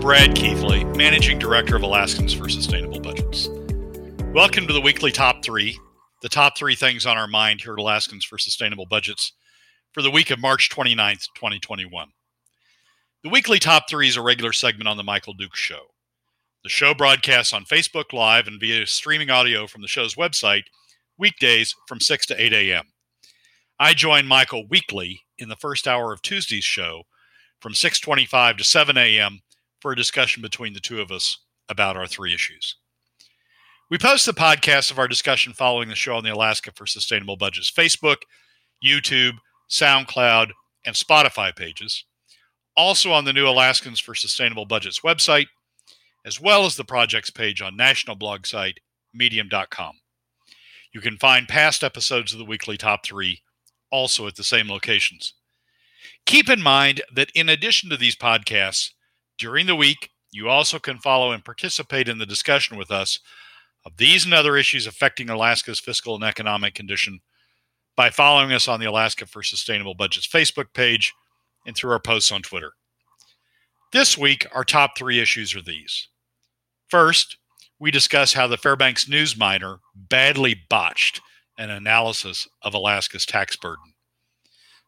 Brad Keithley, Managing Director of Alaskans for Sustainable Budgets. Welcome to the Weekly Top 3, the top three things on our mind here at Alaskans for Sustainable Budgets for the week of March 29th, 2021. The Weekly Top 3 is a regular segment on the Michael Duke Show. The show broadcasts on Facebook Live and via streaming audio from the show's website weekdays from 6 to 8 a.m. I join Michael weekly in the first hour of Tuesday's show from 6:25 to 7 a.m. for a discussion between the two of us about our three issues. We post the podcast of our discussion following the show on the Alaska for Sustainable Budgets Facebook, YouTube, SoundCloud, and Spotify pages, also on the new Alaskans for Sustainable Budgets website, as well as the projects page on national blog site medium.com. You can find past episodes of the Weekly Top 3 also at the same locations. Keep in mind that in addition to these podcasts, during the week, you also can follow and participate in the discussion with us of these and other issues affecting Alaska's fiscal and economic condition by following us on the Alaska for Sustainable Budgets Facebook page and through our posts on Twitter. This week, our top three issues are these. First, we discuss how the Fairbanks News-Miner badly botched an analysis of Alaska's tax burden.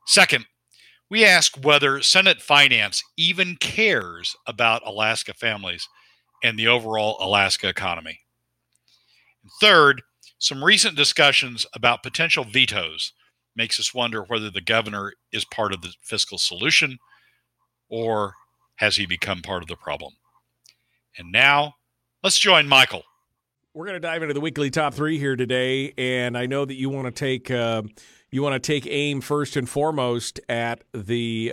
Second, we ask whether Senate Finance even cares about Alaska families and the overall Alaska economy. And third, some recent discussions about potential vetoes makes us wonder whether the governor is part of the fiscal solution or has he become part of the problem? And now, let's join Michael. We're going to dive into the Weekly Top 3 here today, and I know that you want to take you want to take aim first and foremost at the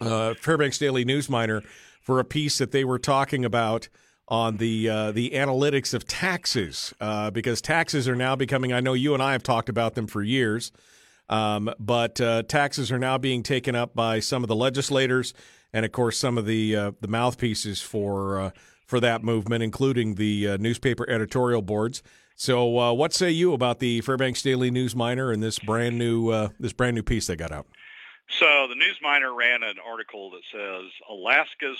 Fairbanks Daily News-Miner for a piece that they were talking about on the analytics of taxes, because taxes are now becoming, I know you and I have talked about them for years, but taxes are now being taken up by some of the legislators and, of course, some of the mouthpieces for that movement, including the newspaper editorial boards. So what say you about the Fairbanks Daily News-Miner and this brand new piece they got out? So the News-Miner ran an article that says Alaska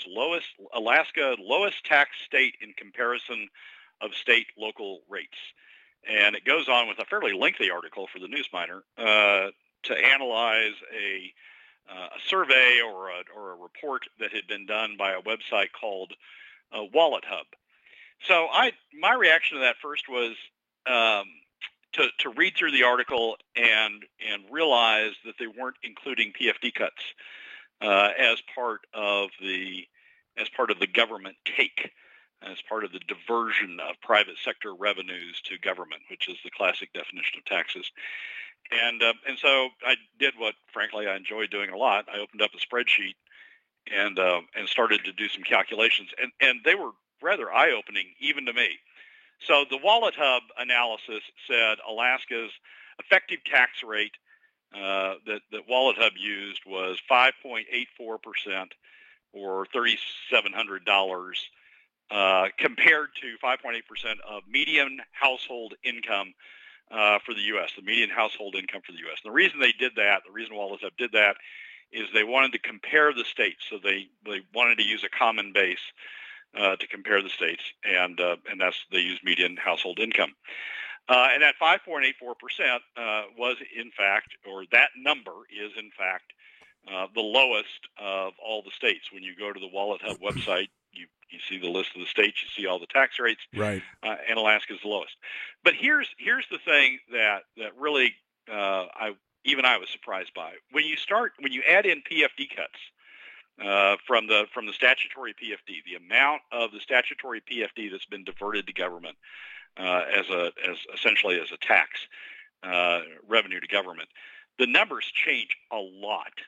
lowest tax state in comparison of state local rates. And it goes on with a fairly lengthy article for the News-Miner to analyze a survey or a report that had been done by a website called WalletHub. So my reaction to that first was to read through the article and realize that they weren't including PFD cuts as part of the government take, as part of the diversion of private sector revenues to government, which is the classic definition of taxes. And so I did what, frankly, I enjoy doing a lot. I opened up a spreadsheet and started to do some calculations, and they were rather eye-opening even to me. So the WalletHub analysis said Alaska's effective tax rate that WalletHub used was 5.84%, or $3,700, compared to 5.8% of median household income for the U.S., the median household income for the U.S. And the reason WalletHub did that is they wanted to compare the states, so they wanted to use a common base to compare the states, and that's they use median household income. And that 5.84% was in fact, or that number is in fact the lowest of all the states. When you go to the WalletHub website, you see the list of the states, you see all the tax rates, right? And Alaska is the lowest. But here's the thing that really I was surprised by. When you add in PFD cuts from the statutory PFD, the amount of the statutory PFD that's been diverted to government as essentially as a tax revenue to government, the numbers change a lot.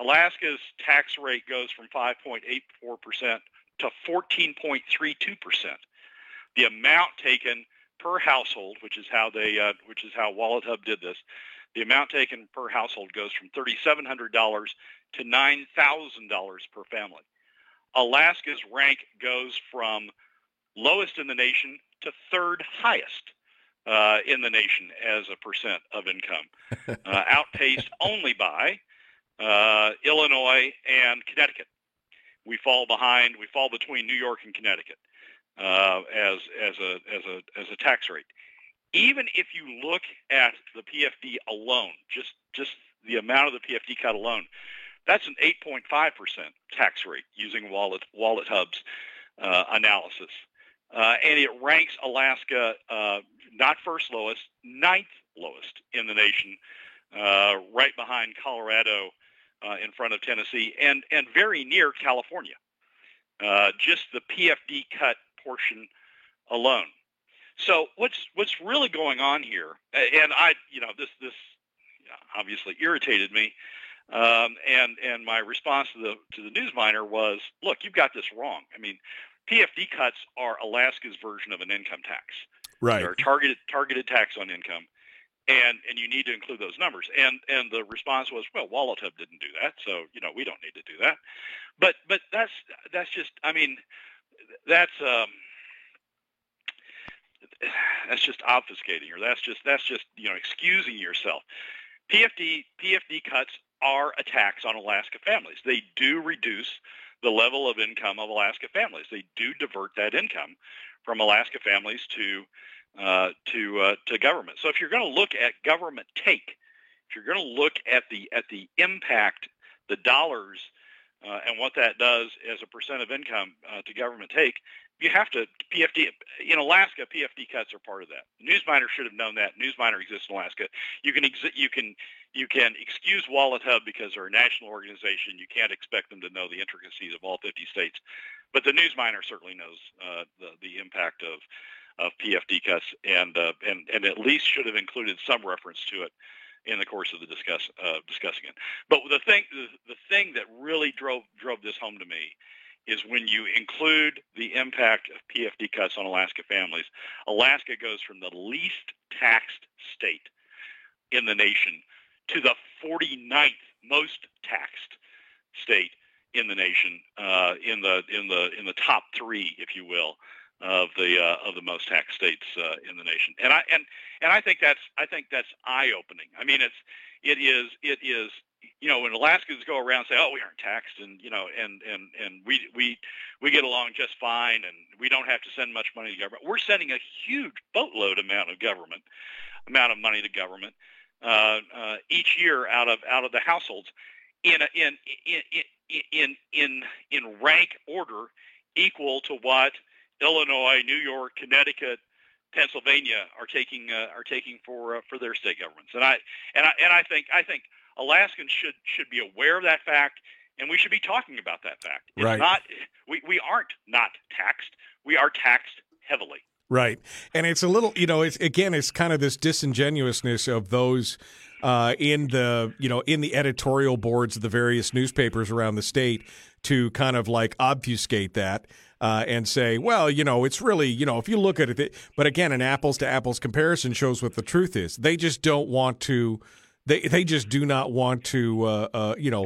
Alaska's tax rate goes from 5.84% to 14.32%. The amount taken per household, which is how WalletHub did this, the amount taken per household goes from $3,700 to $9,000 per family. Alaska's rank goes from lowest in the nation to third highest in the nation as a percent of income, outpaced only by Illinois and Connecticut. we fall behind. We fall between New York and Connecticut as a tax rate. Even if you look at the PFD alone, just the amount of the PFD cut alone, that's an 8.5% tax rate using WalletHub's analysis. And it ranks Alaska not first lowest, ninth lowest in the nation, right behind Colorado, in front of Tennessee, and very near California, just the PFD cut portion alone. So what's really going on here? And this obviously irritated me, and my response to the News-Miner was, look, you've got this wrong. I mean, PFD cuts are Alaska's version of an income tax. Right. They're a targeted tax on income, and you need to include those numbers. And the response was, well, WalletHub didn't do that, so we don't need to do that. But that's just, I mean, that's just obfuscating, or that's just excusing yourself. PFD cuts are a tax on Alaska families. They do reduce the level of income of Alaska families. They do divert that income from Alaska families to government. So if you're going to look at government take, if you're going to look at the impact, the dollars, and what that does as a percent of income to government take, you have to PFD in Alaska. PFD cuts are part of that. News-Miner should have known that. News-Miner exists in Alaska. You can excuse WalletHub because they're a national organization. You can't expect them to know the intricacies of all 50 states, but the News-Miner certainly knows the impact of PFD cuts, and at least should have included some reference to it in the course of the discussing it. But the thing that really drove this home to me is when you include the impact of PFD cuts on Alaska families, Alaska goes from the least taxed state in the nation to the 49th most taxed state in the nation, in the top three, if you will, of the most taxed states in the nation. And I think that's eye opening. I mean, it is. When Alaskans go around and say, "Oh, we aren't taxed," and we get along just fine, and we don't have to send much money to government. We're sending a huge boatload amount of money to government each year out of the households in rank order equal to what Illinois, New York, Connecticut, Pennsylvania are taking for their state governments. And I think Alaskans should be aware of that fact, and we should be talking about that fact. It's right. We aren't not taxed. We are taxed heavily. Right. And it's a little, it's kind of this disingenuousness of those in the editorial boards of the various newspapers around the state to kind of like obfuscate that. And say, well, it's really, if you look at it, but again, an apples to apples comparison shows what the truth is. They just don't want to. They just do not want to,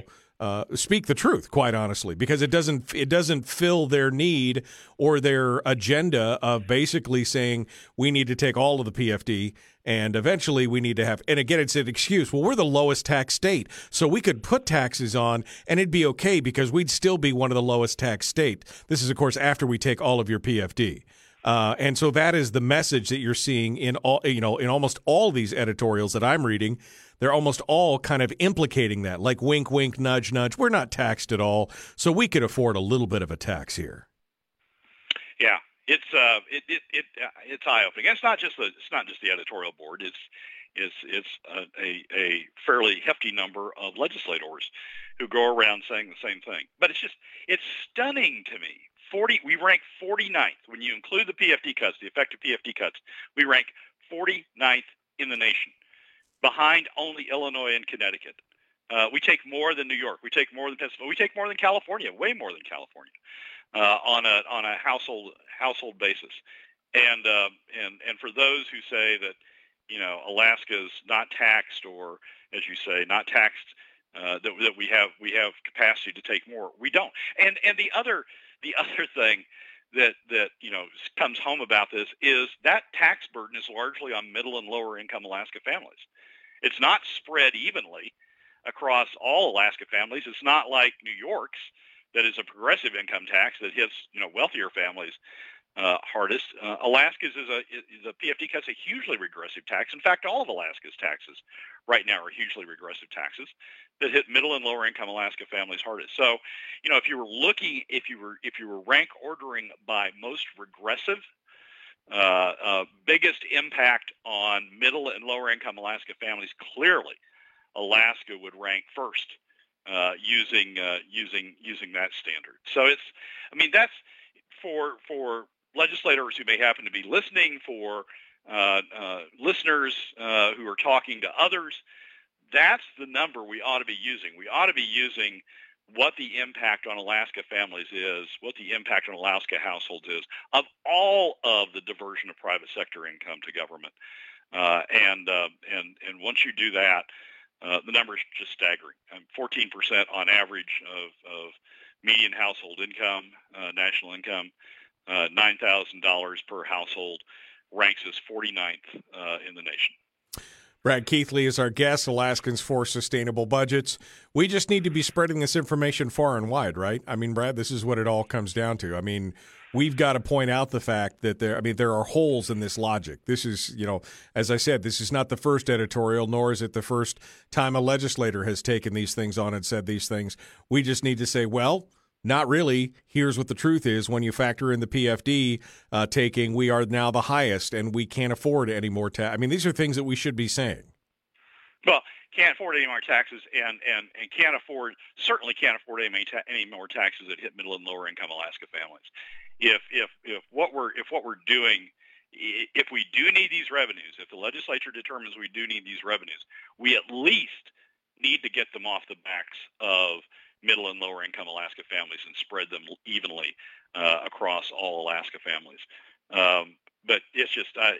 speak the truth, quite honestly, because it doesn't fill their need or their agenda of basically saying we need to take all of the PFD and eventually we need to have. And again, it's an excuse. Well, we're the lowest tax state, so we could put taxes on and it'd be okay because we'd still be one of the lowest tax state. This is, of course, after we take all of your PFD. And so that is the message that you're seeing in all, in almost all these editorials that I'm reading. They're almost all kind of implicating that, like wink, wink, nudge, nudge. We're not taxed at all, so we could afford a little bit of a tax here. Yeah, it's eye opening. It's not just the editorial board. It's a fairly hefty number of legislators who go around saying the same thing. But it's stunning to me. We rank 49th. When you include the PFD cuts, the effective PFD cuts, we rank 49th in the nation, behind only Illinois and Connecticut. We take more than New York. We take more than Pennsylvania. We take more than California, way more than California, on a household basis. And for those who say that, Alaska's not taxed, or as you say, not taxed, that we have capacity to take more, we don't. And the other thing that comes home about this is that tax burden is largely on middle and lower income Alaska families. It's not spread evenly across all Alaska families. It's not like New York's, that is a progressive income tax that hits, you know, wealthier families hardest. Alaska's is the PFD cuts a hugely regressive tax. In fact, all of Alaska's taxes right now are hugely regressive taxes that hit middle and lower income Alaska families hardest. So, you know, if you were looking, if you were rank ordering by most regressive, biggest impact on middle and lower income Alaska families, clearly Alaska would rank first using that standard. So it's, I mean, that's for legislators who may happen to be listening, for listeners who are talking to others, that's the number we ought to be using. We ought to be using what the impact on Alaska families is, what the impact on Alaska households is, of all of the diversion of private sector income to government. And once you do that, the number is just staggering. 14% on average of median household income, national income, $9,000 per household, ranks as 49th in the nation. Brad Keithley is our guest, Alaskans for Sustainable Budgets. We just need to be spreading this information far and wide, right? I mean, Brad, this is what it all comes down to. I mean, we've got to point out the fact that there are holes in this logic. This is, you know, as I said, this is not the first editorial, nor is it the first time a legislator has taken these things on and said these things. We just need to say, well, not really. Here's what the truth is. When you factor in the PFD taking, we are now the highest, and we can't afford any more tax. I mean, these are things that we should be saying. Well, can't afford any more taxes, and certainly can't afford any more taxes that hit middle and lower income Alaska families. If we do need these revenues, if the legislature determines we do need these revenues, we at least need to get them off the backs of middle and lower income Alaska families and spread them evenly across all Alaska families. But it's just the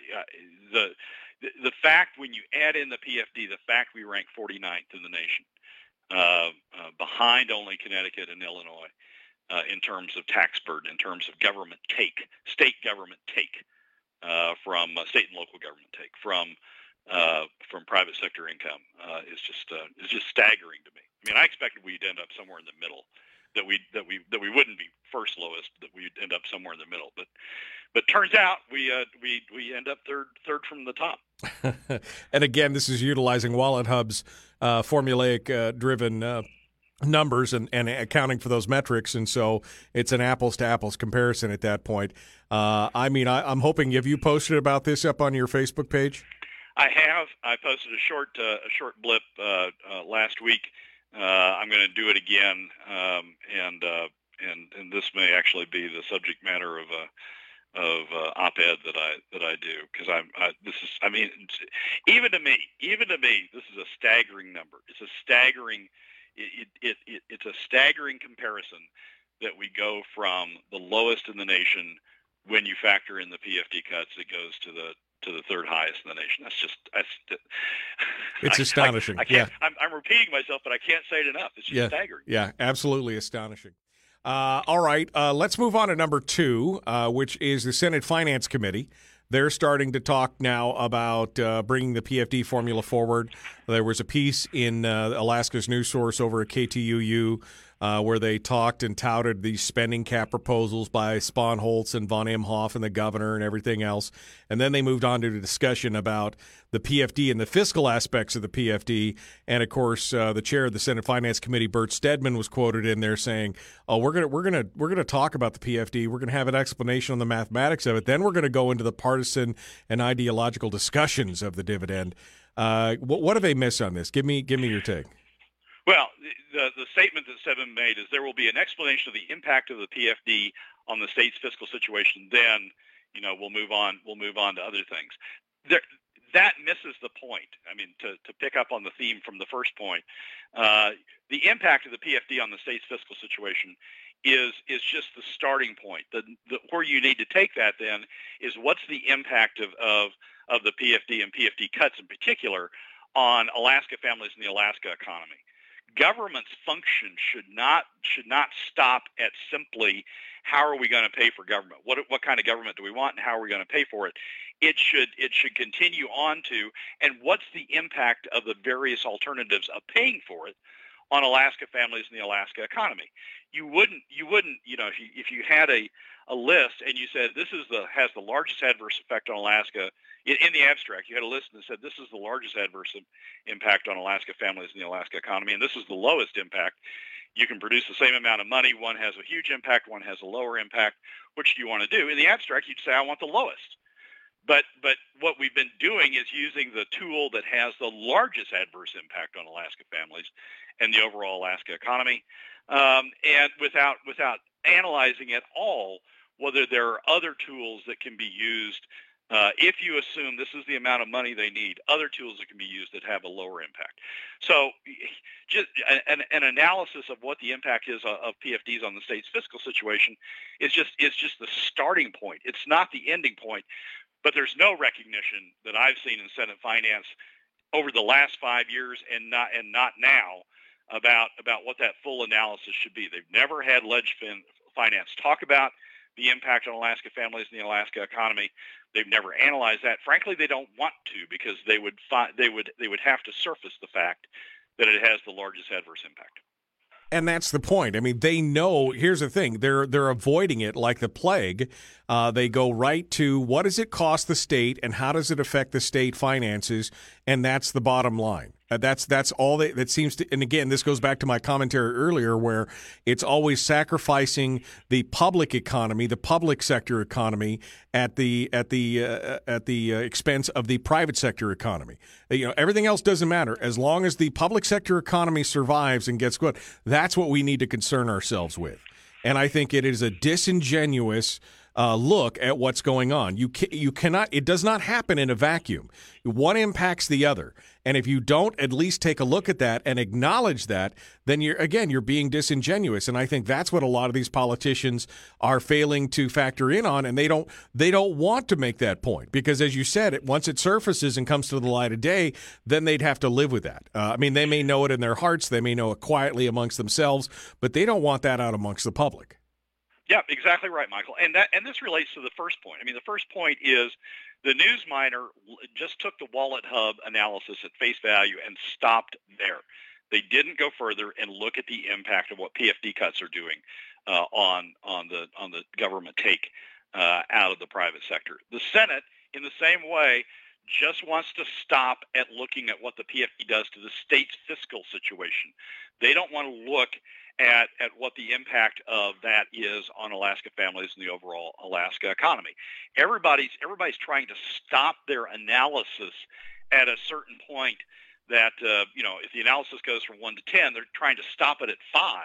fact when you add in the PFD, the fact we rank 49th in the nation, behind only Connecticut and Illinois in terms of tax burden, in terms of state and local government take from private sector income is just staggering to me. I mean, I expected we'd end up somewhere in the middle, that we wouldn't be first lowest, that we'd end up somewhere in the middle. But turns out we end up third from the top. And again, this is utilizing WalletHub's formulaic driven numbers and accounting for those metrics, and so it's an apples to apples comparison at that point. I'm hoping, have you posted about this up on your Facebook page? I have. I posted a short blip last week. I'm going to do it again, and this may actually be the subject matter of op-ed that I do, because even to me this is a staggering number. It's a staggering it's a staggering comparison that we go from the lowest in the nation when you factor in the PFD cuts. It goes to the third highest in the nation. It's astonishing. I can't, yeah. I'm repeating myself, but I can't say it enough. It's just staggering. Yeah, absolutely astonishing. All right, let's move on to number two, which is the Senate Finance Committee. They're starting to talk now about bringing the PFD formula forward. There was a piece in Alaska's news source over at KTUU where they talked and touted these spending cap proposals by Spohnholz and von Imhoff and the governor and everything else. And then they moved on to the discussion about the PFD and the fiscal aspects of the PFD. And, of course, the chair of the Senate Finance Committee, Bert Stedman, was quoted in there saying, oh, we're going to talk about the PFD. We're going to have an explanation on the mathematics of it. Then we're going to go into the partisan and ideological discussions of the dividend. What do they miss on this? Give me your take. Well, the statement that Stedman made is there will be an explanation of the impact of the PFD on the state's fiscal situation. Then, you know, we'll move on to other things. That misses the point. I mean, to pick up on the theme from the first point, the impact of the PFD on the state's fiscal situation is just the starting point. Where you need to take that then is what's the impact of the PFD and PFD cuts in particular on Alaska families and the Alaska economy. Government's function should not stop at simply how are we going to pay for government? What kind of government do we want, and how are we going to pay for it? It should continue on to, and what's the impact of the various alternatives of paying for it on Alaska families and the Alaska economy. You wouldn't, if you had a list and you said this is has the largest adverse effect on Alaska in the abstract, you had a list that said this is the largest adverse impact on Alaska families and the Alaska economy, and this is the lowest impact. You can produce the same amount of money. One has a huge impact, one has a lower impact. Which do you want to do? In the abstract, you'd say I want the lowest. But what we've been doing is using the tool that has the largest adverse impact on Alaska families and the overall Alaska economy, and without analyzing at all whether there are other tools that can be used if you assume this is the amount of money they need, other tools that can be used that have a lower impact. So just an analysis of what the impact is of PFDs on the state's fiscal situation is just the starting point. It's not the ending point. But there's no recognition that I've seen in Senate Finance over the last 5 years and not now about what that full analysis should be. They've never had Ledge Finance talk about the impact on Alaska families and the Alaska economy. They've never analyzed that. Frankly, they don't want to because they would have to surface the fact that it has the largest adverse impact. And that's the point. I mean, they know. Here's the thing: they're avoiding it like the plague. They go right to what does it cost the state, and how does it affect the state finances, and that's the bottom line. That's all that seems to. And again, this goes back to my commentary earlier, where it's always sacrificing the public economy, the public sector economy, at the expense of the private sector economy. You know, everything else doesn't matter as long as the public sector economy survives and gets good. That's what we need to concern ourselves with. And I think it is a disingenuous look at what's going on. You cannot. It does not happen in a vacuum. One impacts the other, and if you don't at least take a look at that and acknowledge that, then you're being disingenuous. And I think that's what a lot of these politicians are failing to factor in on, and they don't want to make that point because, as you said, once it surfaces and comes to the light of day, then they'd have to live with that. I mean, they may know it in their hearts, they may know it quietly amongst themselves, but they don't want that out amongst the public. Yeah, exactly right, Michael. And this relates to the first point. I mean, the first point is the News-Miner just took the WalletHub analysis at face value and stopped there. They didn't go further and look at the impact of what PFD cuts are doing on the government take out of the private sector. The Senate, in the same way, just wants to stop at looking at what the PFD does to the state's fiscal situation. They don't want to look at what the impact of that is on Alaska families and the overall Alaska economy. Everybody's trying to stop their analysis at a certain point that, if the analysis goes from 1 to 10, they're trying to stop it at 5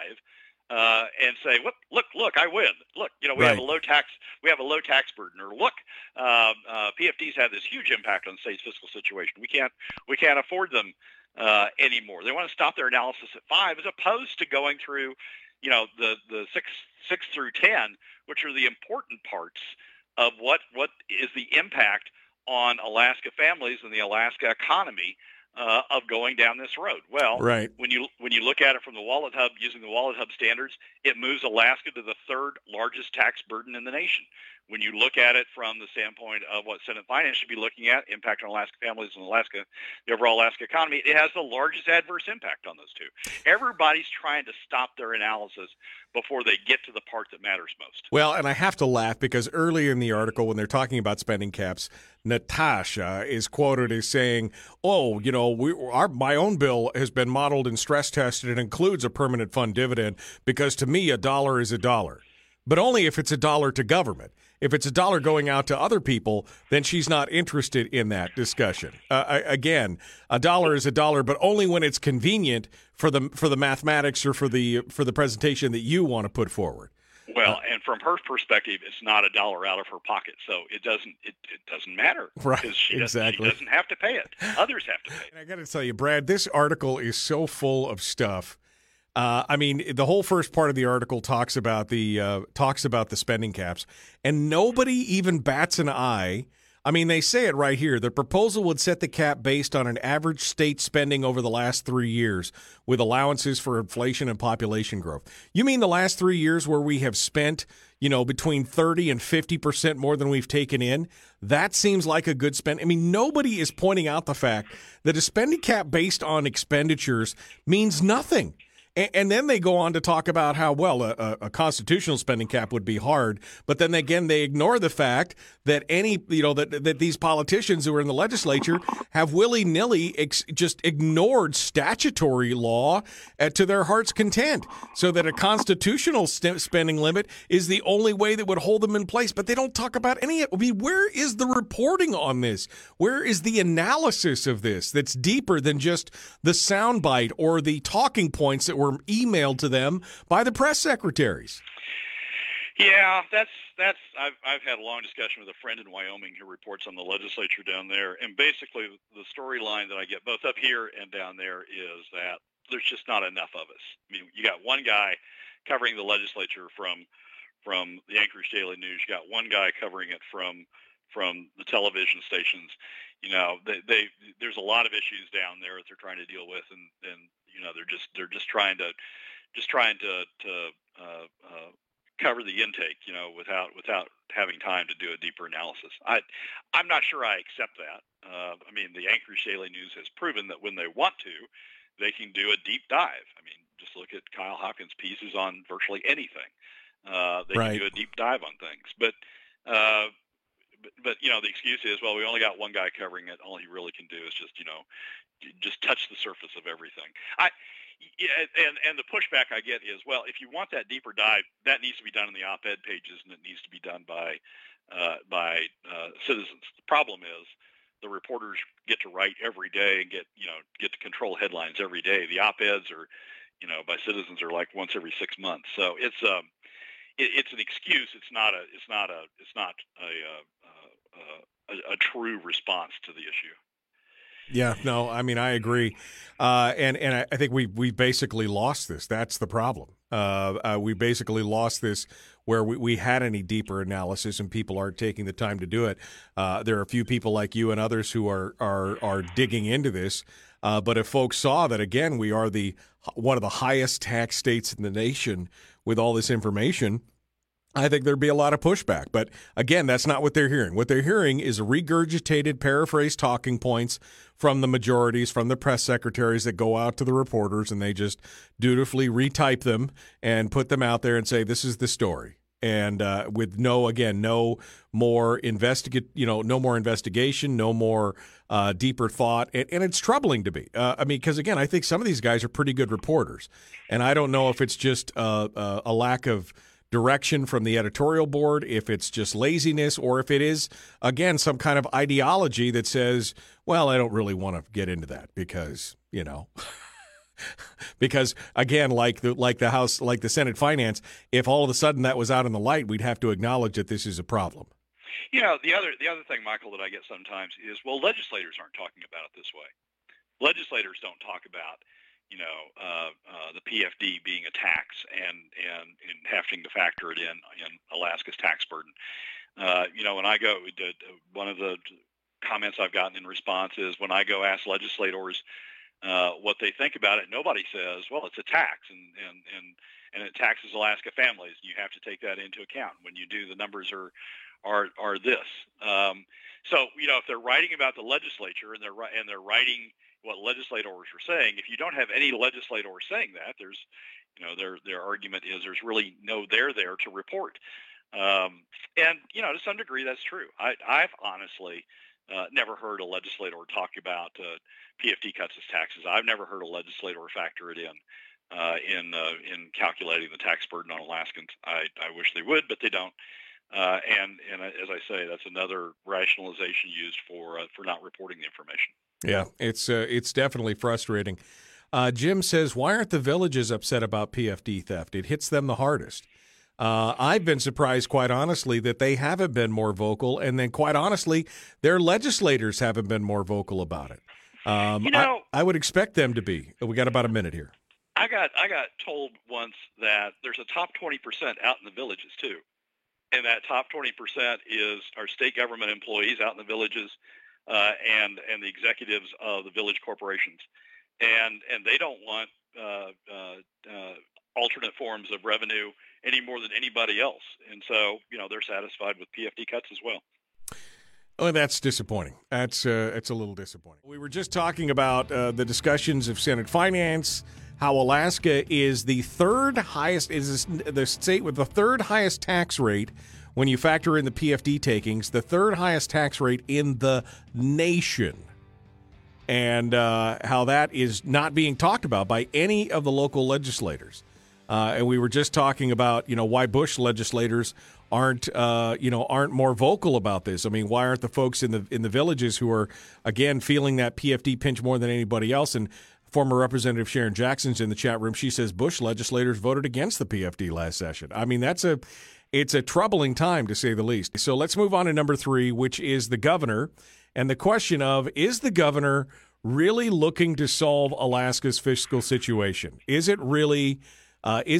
and say, look, I win. Look, we have a low tax. We have a low tax burden. Or look, PFDs have this huge impact on the state's fiscal situation. We can't afford them anymore. They want to stop their analysis at 5 as opposed to going through, the six through 10, which are the important parts of what is the impact on Alaska families and the Alaska economy of going down this road. Well, right. When you look at it from the WalletHub, using the WalletHub standards, it moves Alaska to the third largest tax burden in the nation. When you look at it from the standpoint of what Senate Finance should be looking at, impact on Alaska families and Alaska, the overall Alaska economy, it has the largest adverse impact on those two. Everybody's trying to stop their analysis before they get to the part that matters most. Well, and I have to laugh because earlier in the article when they're talking about spending caps, Natasha is quoted as saying, "Oh, my own bill has been modeled and stress tested and includes a permanent fund dividend because to me a dollar is a dollar, but only if it's a dollar to government. If it's a dollar going out to other people, then she's not interested in that discussion." Again, a dollar is a dollar, but only when it's convenient for the mathematics or for the presentation that you want to put forward. Well, and from her perspective, it's not a dollar out of her pocket, so it doesn't matter. Right, exactly. She doesn't have to pay it. Others have to pay it. And I got to tell you, Brad, this article is so full of stuff. I mean, the whole first part of the article talks about the spending caps, and nobody even bats an eye. I mean, they say it right here. The proposal would set the cap based on an average state spending over the last 3 years with allowances for inflation and population growth. You mean the last 3 years where we have spent, between 30 and 50% more than we've taken in? That seems like a good spend. I mean, nobody is pointing out the fact that a spending cap based on expenditures means nothing. And then they go on to talk about how, well, a constitutional spending cap would be hard. But then again, they ignore the fact that that these politicians who are in the legislature have willy-nilly just ignored statutory law to their heart's content, so that a constitutional spending limit is the only way that would hold them in place. But they don't talk about any of it. I mean, where is the reporting on this? Where is the analysis of this that's deeper than just the soundbite or the talking points that were emailed to them by the press secretaries? Yeah, that's. I've had a long discussion with a friend in Wyoming who reports on the legislature down there, and basically the storyline that I get both up here and down there is that there's just not enough of us. I mean, you got one guy covering the legislature from the Anchorage Daily News. You got one guy covering it from the television stations. You know, there's a lot of issues down there that they're trying to deal with, and you know, they're just trying to cover the intake, you know, without having time to do a deeper analysis. I'm not sure I accept that. I mean, the Anchorage Daily News has proven that when they want to, they can do a deep dive. I mean, just look at Kyle Hopkins' pieces on virtually anything. They Right. can do a deep dive on things, but you know, the excuse is, well, we only got one guy covering it. All he really can do is just touch the surface of everything. And the pushback I get is, well, if you want that deeper dive, that needs to be done in the op-ed pages, and it needs to be done by citizens. The problem is the reporters get to write every day and get to control headlines every day. The op-eds are, you know, by citizens are like once every 6 months. So it's an excuse. It's not a true response to the issue. Yeah, no, I mean, I agree. And I think we basically lost this. That's the problem. We basically lost this where we had any deeper analysis, and people aren't taking the time to do it. There are a few people like you and others who are digging into this. But if folks saw that, again, we are one of the highest tax states in the nation with all this information, I think there'd be a lot of pushback. But again, that's not what they're hearing. What they're hearing is regurgitated, paraphrased talking points from the majorities, from the press secretaries that go out to the reporters, and they just dutifully retype them and put them out there and say, this is the story. And with no more investigation, no more deeper thought. And it's troubling to me. I mean, because, again, I think some of these guys are pretty good reporters. And I don't know if it's just a lack of direction from the editorial board, if it's just laziness, or if it is, again, some kind of ideology that says, well, I don't really want to get into that because, you know, again, like the Senate Finance, if all of a sudden that was out in the light, we'd have to acknowledge that this is a problem. You know, the other thing, Michael, that I get sometimes is, well, legislators aren't talking about it this way. Legislators don't talk about, you know, the PFD being a tax and having to factor it in Alaska's tax burden. You know, when I go, one of the comments I've gotten in response is, when I go ask legislators what they think about it, nobody says, well, it's a tax and it taxes Alaska families. You have to take that into account. When you do, the numbers are this. So, you know, if they're writing about the legislature and they're writing what legislators are saying, if you don't have any legislator saying that, there's, you know, their argument is there's really no there to report. And, you know, to some degree, that's true. I've honestly never heard a legislator talk about PFD cuts as taxes. I've never heard a legislator factor it in calculating the tax burden on Alaskans. I wish they would, but they don't. And as I say, that's another rationalization used for not reporting the information. Yeah, it's definitely frustrating. Jim says, why aren't the villages upset about PFD theft? It hits them the hardest. I've been surprised, quite honestly, that they haven't been more vocal. And then, quite honestly, their legislators haven't been more vocal about it. You know, I would expect them to be. We got about a minute here. I got told once that there's a top 20% out in the villages, too. And that top 20% is our state government employees out in the villages, and the executives of the village corporations, and they don't want alternate forms of revenue any more than anybody else. And so, you know, they're satisfied with PFD cuts as well. Oh, that's disappointing. That's it's a little disappointing. We were just talking about the discussions of Senate Finance. how Alaska is the third highest, is the state with the third highest tax rate when you factor in the PFD takings, the third highest tax rate in the nation. And how that is not being talked about by any of the local legislators. And we were just talking about, why Bush legislators aren't more vocal about this. I mean, why aren't the folks in the villages who are, again, feeling that PFD pinch more than anybody else? And former Representative Sharon Jackson's in the chat room. She says Bush legislators voted against the PFD last session. I mean, it's a troubling time, to say the least. So let's move on to number 3, which is the governor. And the question of, is the governor really looking to solve Alaska's fiscal situation? Is it really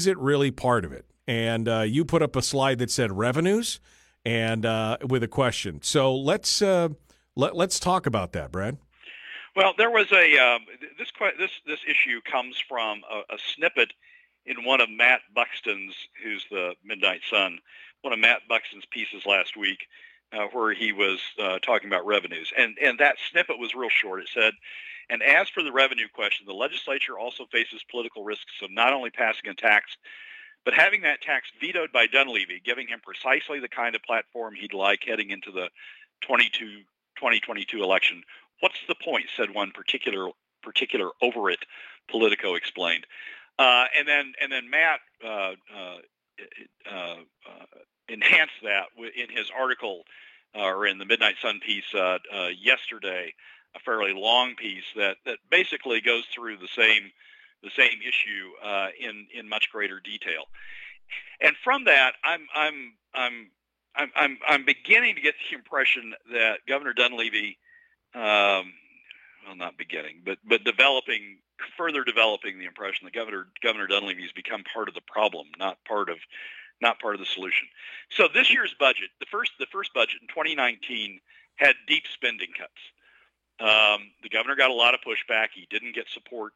part of it? And you put up a slide that said revenues and with a question. So let's talk about that, Brad. Well, there was a this issue comes from a snippet in one of Matt Buxton's, who's the Midnight Sun, one of Matt Buxton's pieces last week, where he was talking about revenues, and that snippet was real short. It said, "And as for the revenue question, the legislature also faces political risks of not only passing a tax, but having that tax vetoed by Dunleavy, giving him precisely the kind of platform he'd like heading into the 2022 election. What's the point?" said one particular over it. Politico explained, and then Matt enhanced that in his article or in the Midnight Sun piece yesterday, a fairly long piece that basically goes through the same issue in much greater detail. And from that, I'm beginning to get the impression that Governor Dunleavy, developing the impression that Governor Dunleavy has become part of the problem, not part of the solution. So this year's budget, the first budget in 2019, had deep spending cuts. The governor got a lot of pushback. He didn't get support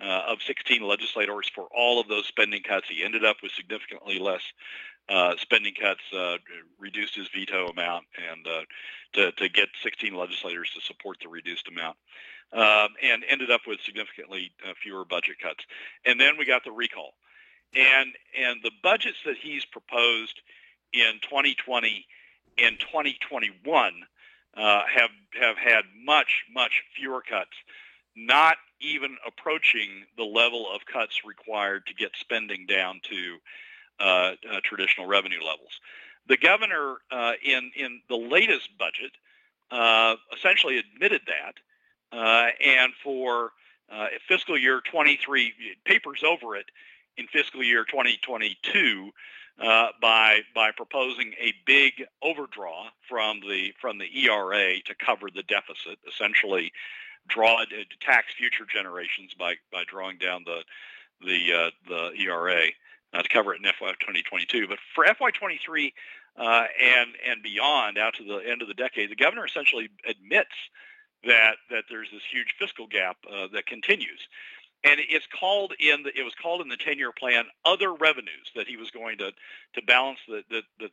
of 16 legislators for all of those spending cuts. He ended up with significantly less spending cuts, reduced his veto amount, and to get 16 legislators to support the reduced amount, and ended up with significantly fewer budget cuts. And then we got the recall. And the budgets that he's proposed in 2020 and 2021 have had much fewer cuts, not even approaching the level of cuts required to get spending down to traditional revenue levels. The governor in the latest budget essentially admitted that, and for fiscal year 23, papers over it in fiscal year 2022 by proposing a big overdraw from the ERA to cover the deficit, essentially tax future generations by drawing down the ERA to cover it in FY 2022. But for FY 23 and beyond, out to the end of the decade, the governor essentially admits that there's this huge fiscal gap that continues. And it was called in the 10-year plan other revenues, that he was going to balance the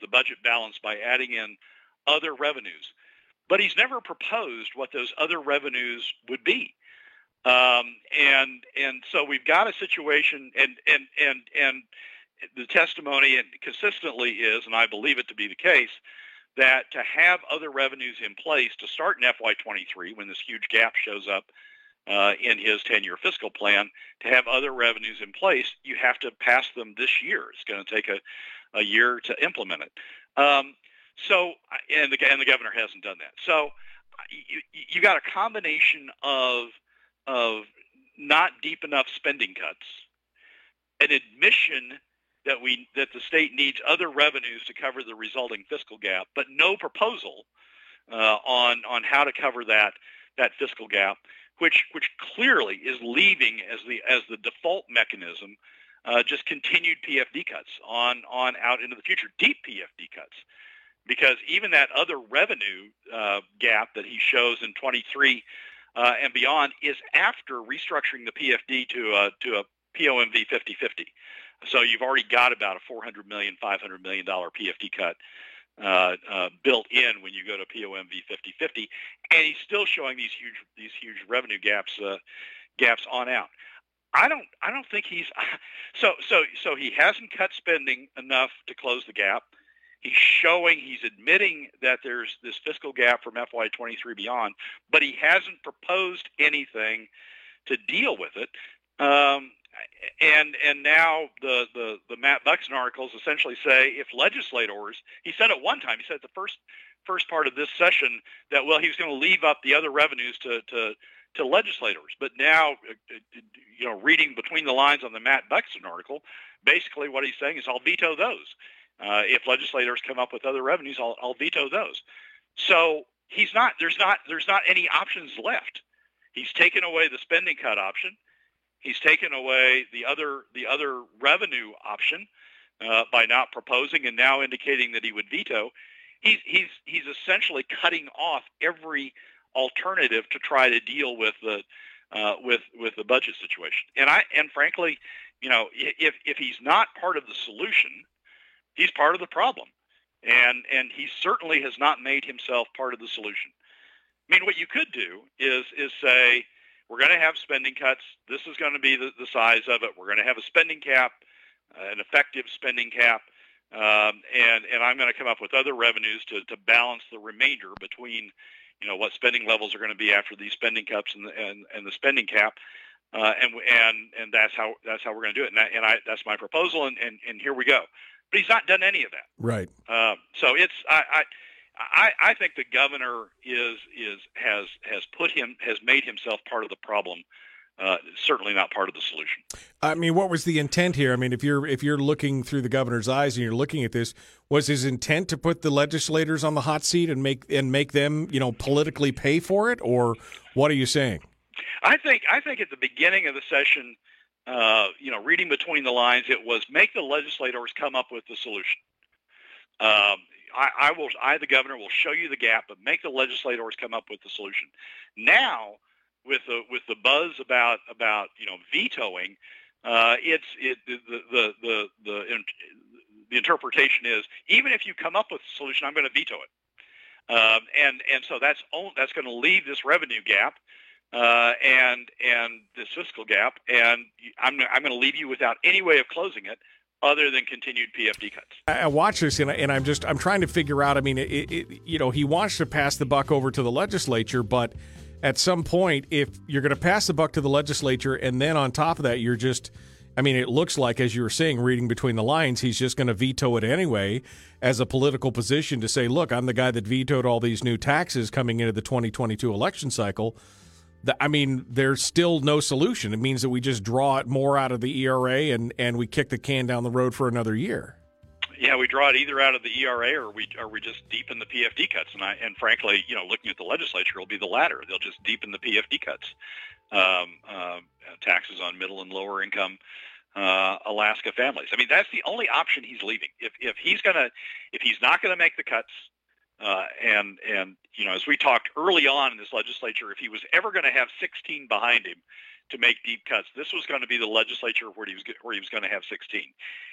budget balance by adding in other revenues. But he's never proposed what those other revenues would be. And so we've got a situation, and the testimony consistently is, and I believe it to be the case, that to have other revenues in place to start in FY23, when this huge gap shows up in his 10-year fiscal plan, to have other revenues in place, you have to pass them this year. It's going to take a year to implement it. So the governor hasn't done that. So you got a combination of not deep enough spending cuts, an admission that the state needs other revenues to cover the resulting fiscal gap, but no proposal on how to cover that fiscal gap, which clearly is leaving as the default mechanism just continued PFD cuts on out into the future, deep PFD cuts, because even that other revenue gap that he shows in 23 and beyond is after restructuring the PFD to a POMV 50/50. So you've already got about a $400 million, $500 million PFD cut built in when you go to POMV 50/50, and he's still showing these huge revenue gaps on out. I don't think he's so he hasn't cut spending enough to close the gap. He's admitting that there's this fiscal gap from FY23 beyond, but he hasn't proposed anything to deal with it. And now the Matt Buxton articles essentially say if legislators, he said at one time, he said the first part of this session that, well, he was going to leave up the other revenues to legislators. But now, you know, reading between the lines on the Matt Buxton article, basically what he's saying is I'll veto those. If legislators come up with other revenues, I'll veto those. So he's not, there's not any options left. He's taken away the spending cut option. He's taken away the other revenue option by not proposing and now indicating that he would veto. He's essentially cutting off every alternative to try to deal with the budget situation. And frankly, you know, if he's not part of the solution, he's part of the problem. And he certainly has not made himself part of the solution. I mean, what you could do is say, we're going to have spending cuts. This is going to be the size of it. We're going to have a spending cap, an effective spending cap, and I'm going to come up with other revenues to balance the remainder between, you know, what spending levels are going to be after these spending cuts and the spending cap, and that's how we're going to do it. And that's my proposal, and here we go. But he's not done any of that. Right. So it's I think the governor has made himself part of the problem, certainly not part of the solution. I mean, what was the intent here? I mean, if you're looking through the governor's eyes and you're looking at this, was his intent to put the legislators on the hot seat and make them, you know, politically pay for it, or what are you saying? I think at the beginning of the session, you know, reading between the lines, it was make the legislators come up with the solution. The governor, will show you the gap, but make the legislators come up with the solution. Now, with the buzz about you know, vetoing, the interpretation is even if you come up with a solution, I'm going to veto it, and so that's going to leave this revenue gap, and this fiscal gap, and I'm going to leave you without any way of closing it, other than continued PFD cuts. I watch this, and I'm trying to figure out. I mean, you know, he wants to pass the buck over to the legislature, but at some point, if you're going to pass the buck to the legislature, and then on top of that, you're just, I mean, it looks like, as you were saying, reading between the lines, he's just going to veto it anyway as a political position to say, look, I'm the guy that vetoed all these new taxes coming into the 2022 election cycle. I mean, there's still no solution. It means that we just draw it more out of the ERA and we kick the can down the road for another year. Yeah, we draw it either out of the ERA or we just deepen the PFD cuts. And frankly, you know, looking at the legislature, it'll be the latter. They'll just deepen the PFD cuts, taxes on middle and lower income Alaska families. I mean, that's the only option he's leaving. If he's not going to make the cuts. And you know, as we talked early on in this legislature, if he was ever going to have 16 behind him to make deep cuts, this was going to be the legislature where he was going to have 16.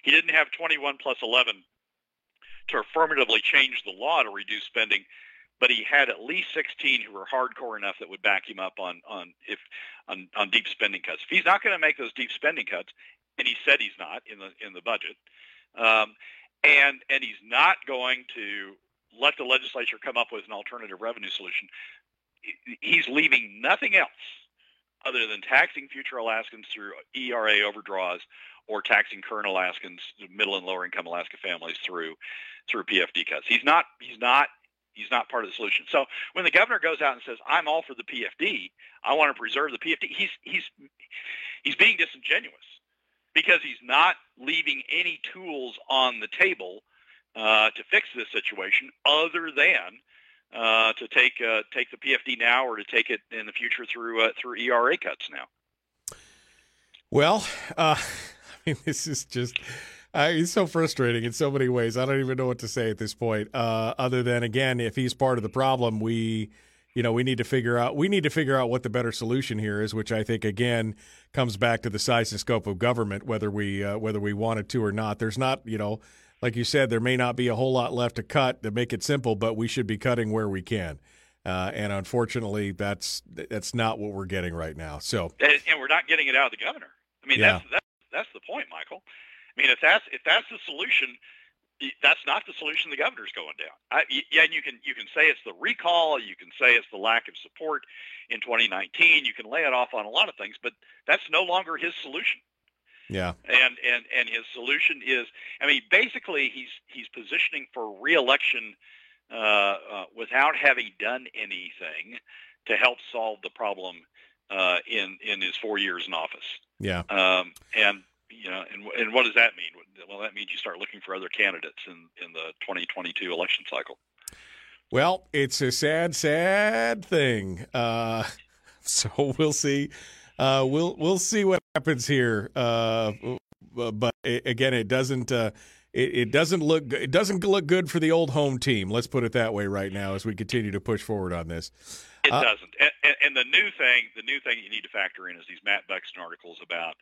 He didn't have 21 plus 11 to affirmatively change the law to reduce spending, but he had at least 16 who were hardcore enough that would back him up on deep spending cuts. If he's not going to make those deep spending cuts, and he said he's not in the budget, and he's not going to let the legislature come up with an alternative revenue solution, he's leaving nothing else other than taxing future Alaskans through ERA overdraws or taxing current Alaskans, middle and lower income Alaska families through PFD cuts. He's not part of the solution. So when the governor goes out and says, I'm all for the PFD, I want to preserve the PFD, he's being disingenuous because he's not leaving any tools on the table to fix this situation, other than to take the PFD now, or to take it in the future through ERA cuts now. Well, I mean, this is just it's so frustrating in so many ways. I don't even know what to say at this point, other than, again, if he's part of the problem, we need to figure out what the better solution here is, which I think, again, comes back to the size and scope of government, whether we wanted to or not. There's not, you know. Like you said, there may not be a whole lot left to cut to make it simple, but we should be cutting where we can. And unfortunately, that's not what we're getting right now. So, and we're not getting it out of the governor. I mean, that's the point, Michael. I mean, if that's the solution, that's not the solution the governor's going down. And you can say it's the recall, you can say it's the lack of support in 2019, you can lay it off on a lot of things, but that's no longer his solution. Yeah. And his solution is, I mean, basically he's positioning for re-election without having done anything to help solve the problem in his 4 years in office. Yeah. And what does that mean? Well, that means you start looking for other candidates in the 2022 election cycle. Well, it's a sad, sad thing. So we'll see. We'll see what happens here. But again, it doesn't look good for the old home team. Let's put it that way right now as we continue to push forward on this. It doesn't. And the new thing you need to factor in is these Matt Buxton articles about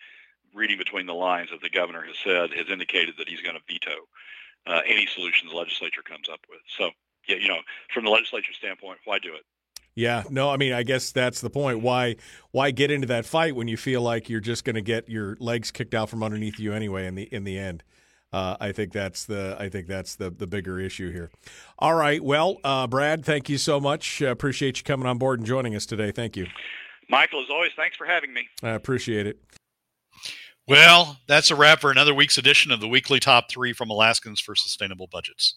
reading between the lines that the governor has indicated that he's going to veto any solution the legislature comes up with. So, yeah, you know, from the legislature standpoint, why do it? Yeah, no, I mean, I guess that's the point. Why get into that fight when you feel like you're just going to get your legs kicked out from underneath you anyway in the end? I think that's the bigger issue here. All right, well, Brad, thank you so much. Appreciate you coming on board and joining us today. Thank you. Michael, as always, thanks for having me. I appreciate it. Well, that's a wrap for another week's edition of the Weekly Top 3 from Alaskans for Sustainable Budgets.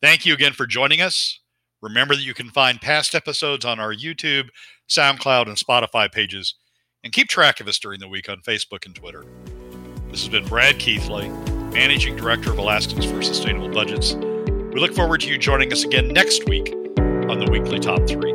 Thank you again for joining us. Remember that you can find past episodes on our YouTube, SoundCloud, and Spotify pages, and keep track of us during the week on Facebook and Twitter. This has been Brad Keithley, Managing Director of Alaskans for Sustainable Budgets. We look forward to you joining us again next week on the Weekly Top 3.